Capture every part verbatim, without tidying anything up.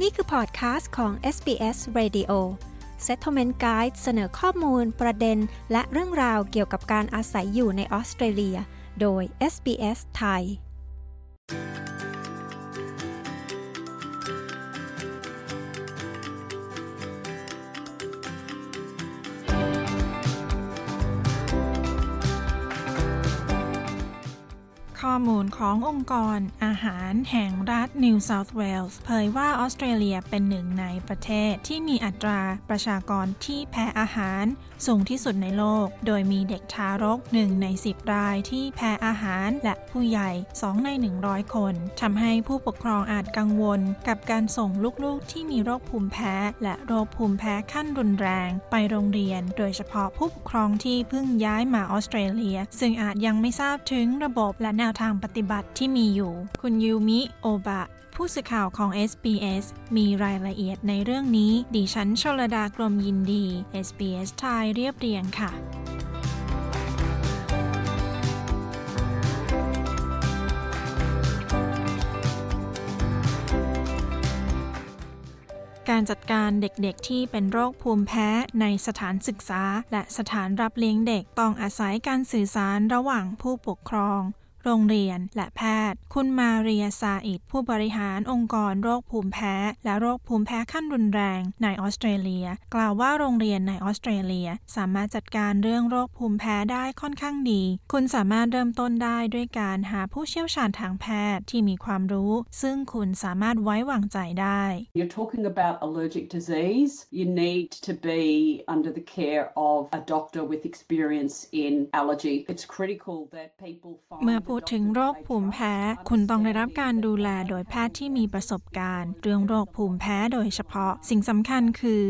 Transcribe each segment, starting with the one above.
นี่คือพอดคาสต์ของ เอส บี เอส Radio Settlement Guide เสนอข้อมูลประเด็นและเรื่องราวเกี่ยวกับการอาศัยอยู่ในออสเตรเลียโดย เอส บี เอส Thaiข้อมูลขององค์กรอาหารแห่งรัฐนิวเซาท์เวลส์เผยว่าออสเตรเลียเป็นหนึ่งในประเทศที่มีอัตราประชากรที่แพ้อาหารสูงที่สุดในโลกโดยมีเด็กทารกหนึ่งในสิบรายที่แพ้อาหารและผู้ใหญ่สองในหนึ่งร้อยคนทำให้ผู้ปกครองอาจกังวลกับการส่งลูกๆที่มีโรคภูมิแพ้และโรคภูมิแพ้ขั้นรุนแรงไปโรงเรียนโดยเฉพาะผู้ปกครองที่เพิ่งย้ายมาออสเตรเลียซึ่งอาจยังไม่ทราบถึงระบบและแนวทางปฏิบัติที่มีอยู่คุณยูมิโอบะผู้สื่อข่าวของ เอส บี เอส มีรายละเอียดในเรื่องนี้ดิฉันชลดากรมยินดี เอส บี เอส ไทยเรียบเรียงค่ะการจัดการเด็กๆที่เป็นโรคภูมิแพ้ในสถานศึกษาและสถานรับเลี้ยงเด็กต้องอาศัยการสื่อสารระหว่างผู้ปกครองโรงเรียนและแพทย์คุณมาเรียซาอิดผู้บริหารองค์กรโรคภูมิแพ้และโรคภูมิแพ้ขั้นรุนแรงในออสเตรเลียกล่าวว่าโรงเรียนในออสเตรเลียสามารถจัดการเรื่องโรคภูมิแพ้ได้ค่อนข้างดีคุณสามารถเริ่มต้นได้ด้วยการหาผู้เชี่ยวชาญทางแพทย์ที่มีความรู้ซึ่งคุณสามารถไว้วางใจได้ You're talking about allergic disease. You need to be under the care of a doctor with experience in allergy. It's critical that people findพูดถึงโรคภูมิแพ้คุณต้องได้รับการดูแลโดยแพทย์ที่มีประสบการณ์เรื่องโรคภูมิแพ้โดยเฉพาะสิ่งสำคัญคือ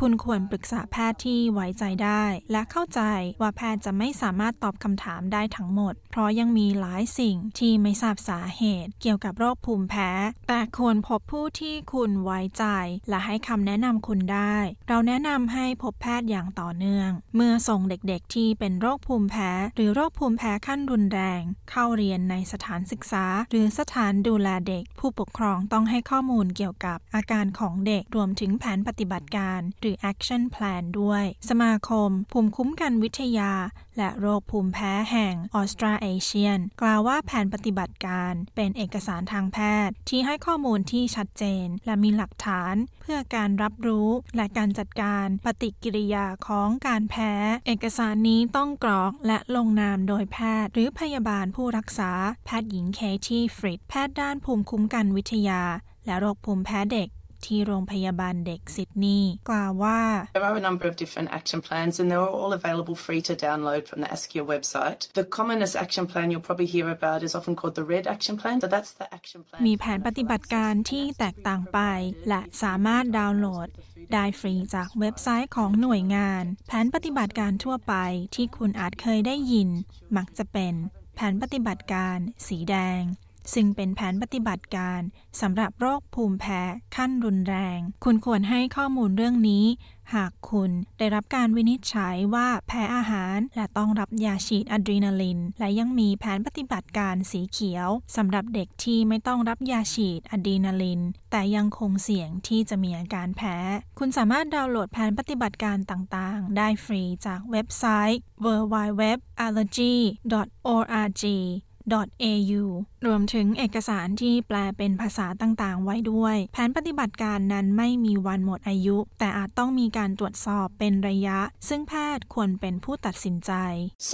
คุณควรปรึกษาแพทย์ที่ไว้ใจได้และเข้าใจว่าแพทย์จะไม่สามารถตอบคำถามได้ทั้งหมดเพราะยังมีหลายสิ่งที่ไม่ทราบสาเหตุเกี่ยวกับโรคภูมิแพ้แต่ควรพบผู้ที่คุณไว้ใจและให้คำแนะนำคุณได้เราแนะนำให้พบแพทย์อย่างต่อเนื่องเมื่อส่งเด็กๆที่เป็นโรคภูมิแพ้หรือโรคภูมิแพ้ขั้นรุนแรงเข้าเรียนในสถานศึกษาหรือสถานดูแลเด็กผู้ปกครองต้องให้ข้อมูลเกี่ยวกับอาการของเด็กรวมถึงแผนปฏิบัติการหรือ Action Plan ด้วยสมาคมภูมิคุ้มกันวิทยาและโรคภูมิแพ้แห่ง Australasian กล่าวว่าแผนปฏิบัติการเป็นเอกสารทางแพทย์ที่ให้ข้อมูลที่ชัดเจนและมีหลักฐานเพื่อการรับรู้และการจัดการปฏิกิริยาของการแพ้เอกสารนี้ต้องกรอกและลงนามโดยแพทย์หรือพยาบาลผู้รักษาแพทย์หญิงเคที่ฟริดแพทย์ด้านภูมิคุ้มกันวิทยาและโรคภูมิแพ้เด็กที่โรงพยาบาลเด็กซิดนีย์กล่าวว่า There are a number of different action plans and they're all available free to download from the ASCIA website. The commonest action plan you'll probably hear about is often called the Red Action Plan. So that's the action plan. มีแผนปฏิบัติการที่แตกต่างไปและสามารถดาวน์โหลดได้ฟรีจากเว็บไซต์ของหน่วยงานแผนปฏิบัติการทั่วไปที่คุณอาจเคยได้ยินมักจะเป็นแผนปฏิบัติการสีแดงซึ่งเป็นแผนปฏิบัติการสำหรับโรคภูมิแพ้ขั้นรุนแรงคุณควรให้ข้อมูลเรื่องนี้หากคุณได้รับการวินิจฉัยว่าแพ้อาหารและต้องรับยาฉีดอะดรีนาลินและยังมีแผนปฏิบัติการสีเขียวสำหรับเด็กที่ไม่ต้องรับยาฉีดอะดรีนาลินแต่ยังคงเสี่ยงที่จะมีอาการแพ้คุณสามารถดาวน์โหลดแผนปฏิบัติการต่างๆได้ฟรีจากเว็บไซต์ ดับเบิลยู ดับเบิลยู ดับเบิลยู ดอท allergy ดอท org.au รวมถึงเอกสารที่แปลเป็นภาษาต่างๆไว้ด้วยแผนปฏิบัติการนั้นไม่มีวันหมดอายุแต่อาจต้องมีการตรวจสอบเป็นระยะซึ่งแพทย์ควรเป็นผู้ตัดสินใจ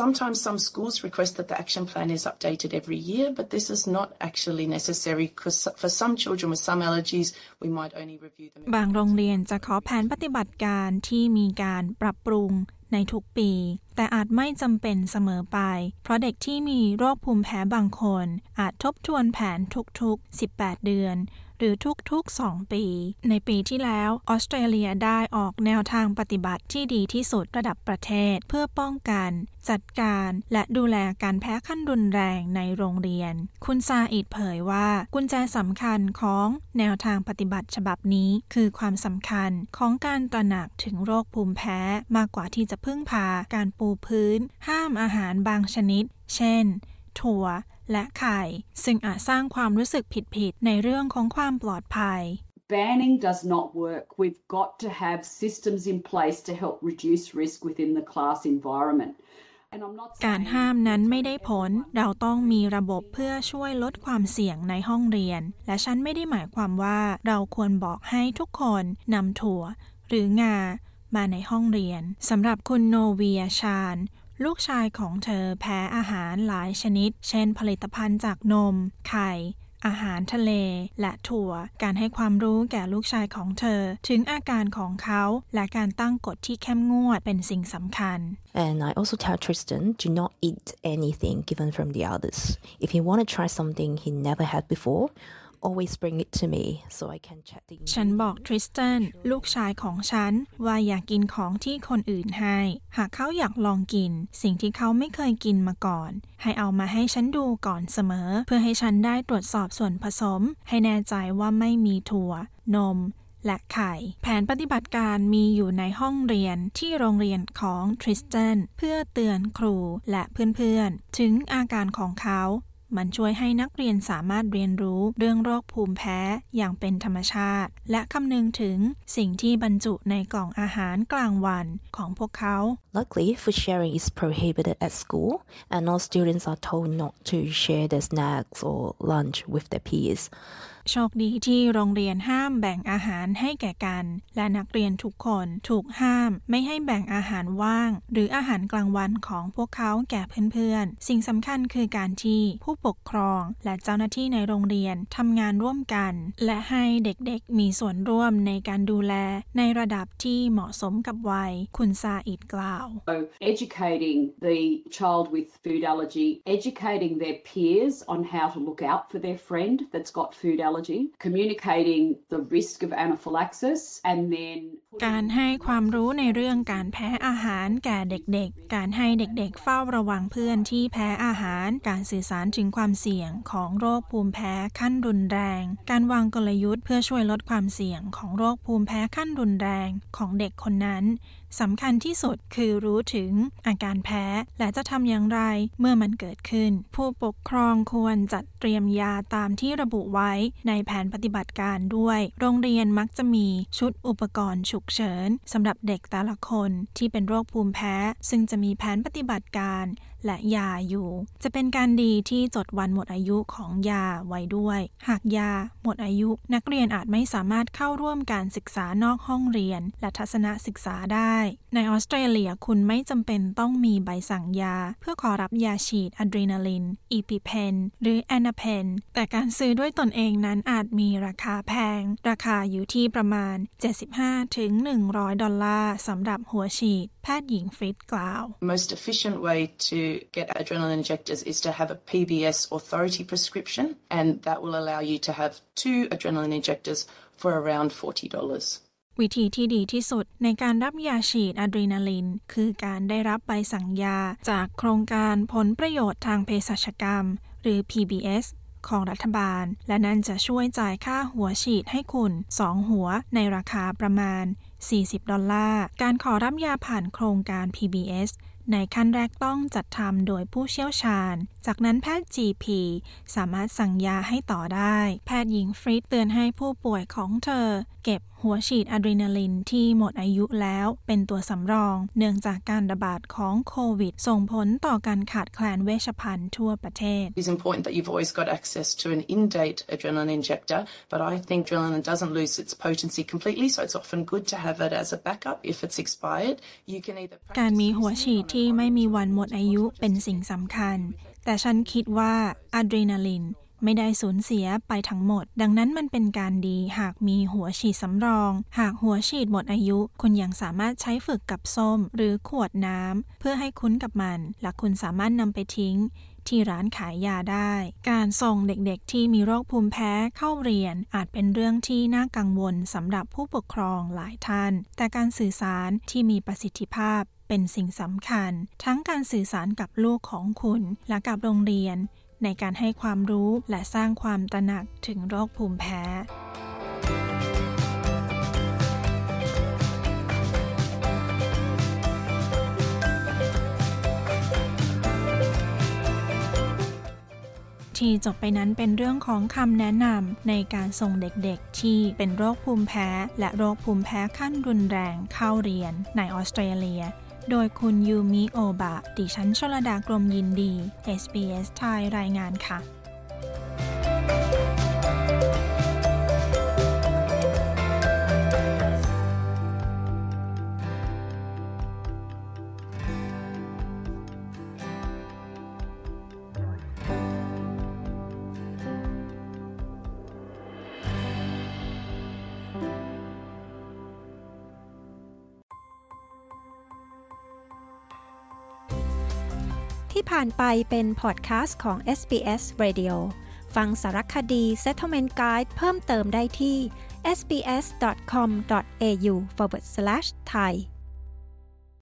Sometimes some schools request that the action plan is updated every year but this is not actually necessary because for some children with some allergies we might only review them บางโรงเรียนจะขอแผนปฏิบัติการที่มีการปรับปรุงในทุกปีแต่อาจไม่จำเป็นเสมอไปเพราะเด็กที่มีโรคภูมิแพ้บางคนอาจทบทวนแผนทุกๆสิบแปดเดือนหรือทุกๆสองปีในปีที่แล้วออสเตรเลียได้ออกแนวทางปฏิบัติที่ดีที่สุดระดับประเทศเพื่อป้องกันจัดการและดูแลการแพ้ขั้นรุนแรงในโรงเรียนคุณซาอิดเผยว่ากุญแจสำคัญของแนวทางปฏิบัติฉบับนี้คือความสำคัญของการตระหนักถึงโรคภูมิแพ้มากกว่าที่จะพึ่งพาการปูพื้นห้ามอาหารบางชนิดเช่นถั่วและไข่ซึ่งอาจสร้างความรู้สึกผิดๆในเรื่องของความปลอดภัย banning does not work. We've got to have systems in place to help reduce risk within the class environment. การห้ามนั้นไม่ได้ผลเราต้องมีระบบเพื่อช่วยลดความเสี่ยงในห้องเรียนและฉันไม่ได้หมายความว่าเราควรบอกให้ทุกคนนำถั่วหรืองามาในห้องเรียนสำหรับคุณโนเวียชาญลูกชายของเธอแพ้อาหารหลายชนิดเช่นผลิตภัณฑ์จากนมไข่อาหารทะเลและถั่วการให้ความรู้แก่ลูกชายของเธอถึงอาการของเขาและการตั้งกฎที่เข้มงวดเป็นสิ่งสำคัญ And I also tell Tristan do not eat anything given from the others. If he want to try something he never had before, always bring it to me so I can check the ฉันบอก Tristan ลูกชายของฉันว่าอย่ากินของที่คนอื่นให้หากเขาอยากลองกินสิ่งที่เขาไม่เคยกินมาก่อนให้เอามาให้ฉันดูก่อนเสมอเพื่อให้ฉันได้ตรวจสอบส่วนผสมให้แน่ใจว่าไม่มีถั่วนมและไข่แผนปฏิบัติการมีอยู่ในห้องเรียนที่โรงเรียนของ Tristan เพื่อเตือนครูและเพื่อนๆถึงอาการของเขามันช่วยให้นักเรียนสามารถเรียนรู้เรื่องโรคภูมิแพ้อย่างเป็นธรรมชาติและคำนึงถึงสิ่งที่บรรจุในกล่องอาหารกลางวันของพวกเขา Luckily, food sharing is prohibited at school, and all students are told not to share their snacks or lunch with their peers. โชคดีที่โรงเรียนห้ามแบ่งอาหารให้แก่กันและนักเรียนทุกคนถูกห้ามไม่ให้แบ่งอาหารว่างหรืออาหารกลางวันของพวกเขาแก่เพื่อนๆสิ่งสำคัญคือการที่ผู้ปกครองและเจ้าหน้าที่ในโรงเรียนทำงานร่วมกันและให้เด็กๆมีส่วนร่วมในการดูแลในระดับที่เหมาะสมกับวัยคุณซาอิดกล่าว so educating the child with food allergy, educating their peers on how to look out for their friend that's got food allergy, communicating the risk of anaphylaxis, and then การให้ความรู้ในเรื่องการแพ้อาหารแก่เด็กๆการให้เด็กๆเฝ้าระวังเพื่อนที่แพ้อาหารการสื่อสารถึงความเสี่ยงของโรคภูมิแพ้ขั้นรุนแรงการวางกลยุทธ์เพื่อช่วยลดความเสี่ยงของโรคภูมิแพ้ขั้นรุนแรงของเด็กคนนั้นสำคัญที่สุดคือรู้ถึงอาการแพ้และจะทำอย่างไรเมื่อมันเกิดขึ้นผู้ปกครองควรจัดเตรียมยาตามที่ระบุไว้ในแผนปฏิบัติการด้วยโรงเรียนมักจะมีชุดอุปกรณ์ฉุกเฉินสำหรับเด็กแต่ละคนที่เป็นโรคภูมิแพ้ซึ่งจะมีแผนปฏิบัติการและยาอยู่จะเป็นการดีที่จดวันหมดอายุของยาไว้ด้วยหากยาหมดอายุนักเรียนอาจไม่สามารถเข้าร่วมการศึกษานอกห้องเรียนและทัศนศึกษาได้ในออสเตรเลียคุณไม่จำเป็นต้องมีใบสั่งยาเพื่อขอรับยาฉีดอะดรีนาลินอีพิเพนหรือแอนนาเพนแต่การซื้อด้วยตนเองนั้นอาจมีราคาแพงราคาอยู่ที่ประมาณ seventy-five to one hundred dollarsสำหรับหัวฉีดแพทย์หญิงฟริตกล่าว Most efficient way to get adrenaline injectors is to have a P B S authority prescription and that will allow you to have two adrenaline injectors for around forty dollarsวิธีที่ดีที่สุดในการรับยาฉีดอะดรีนาลินคือการได้รับใบสั่งยาจากโครงการผลประโยชน์ทางเภสัชกรรมหรือ P B S ของรัฐบาลและนั่นจะช่วยจ่ายค่าหัวฉีดให้คุณสองหัวในราคาประมาณforty dollarsการขอรับยาผ่านโครงการ P B S ในขั้นแรกต้องจัดทำโดยผู้เชี่ยวชาญจากนั้นแพทย์ G P สามารถสั่งยาให้ต่อได้แพทย์หญิงฟริตเตือนให้ผู้ป่วยของเธอเก็บหัวฉีดอะดรีนาลินที่หมดอายุแล้วเป็นตัวสำรองเนื่องจากการระบาดของโควิดส่งผลต่อการขาดแคลนเวชภัณฑ์ทั่วประเทศ It's important that you've always got access to an in-date adrenaline injector, but I think adrenaline doesn't lose its potency completely, so it's often good to have it as a backup if it's expired. You can either การมีหัวฉีดที่ไม่มีวันหมดอายุเป็นสิ่งสำคัญแต่ฉันคิดว่าอะดรีนาลินไม่ได้สูญเสียไปทั้งหมดดังนั้นมันเป็นการดีหากมีหัวฉีดสำรองหากหัวฉีดหมดอายุคุณยังสามารถใช้ฝึกกับส้มหรือขวดน้ำเพื่อให้คุ้นกับมันและคุณสามารถนำไปทิ้งที่ร้านขายยาได้การส่งเด็กๆที่มีโรคภูมิแพ้เข้าเรียนอาจเป็นเรื่องที่น่ากังวลสำหรับผู้ปกครองหลายท่านแต่การสื่อสารที่มีประสิทธิภาพเป็นสิ่งสำคัญทั้งการสื่อสารกับลูกของคุณและกับโรงเรียนในการให้ความรู้และสร้างความตระหนักถึงโรคภูมิแพ้ ที่จบไปนั้นเป็นเรื่องของคำแนะนำในการส่งเด็กๆที่เป็นโรคภูมิแพ้และโรคภูมิแพ้ขั้นรุนแรงเข้าเรียนในออสเตรเลียโดยคุณยูมิโอบะดิฉันชลดากรมยินดี เอส บี เอส Thai รายงานค่ะที่ผ่านไปเป็นพอดคาสต์ของ เอส บี เอส Radio ฟังสารคดี Settlement Guide เพิ่มเติมได้ที่ เอส บี เอส ดอท คอม ดอท เอ ยู สแลช ไทย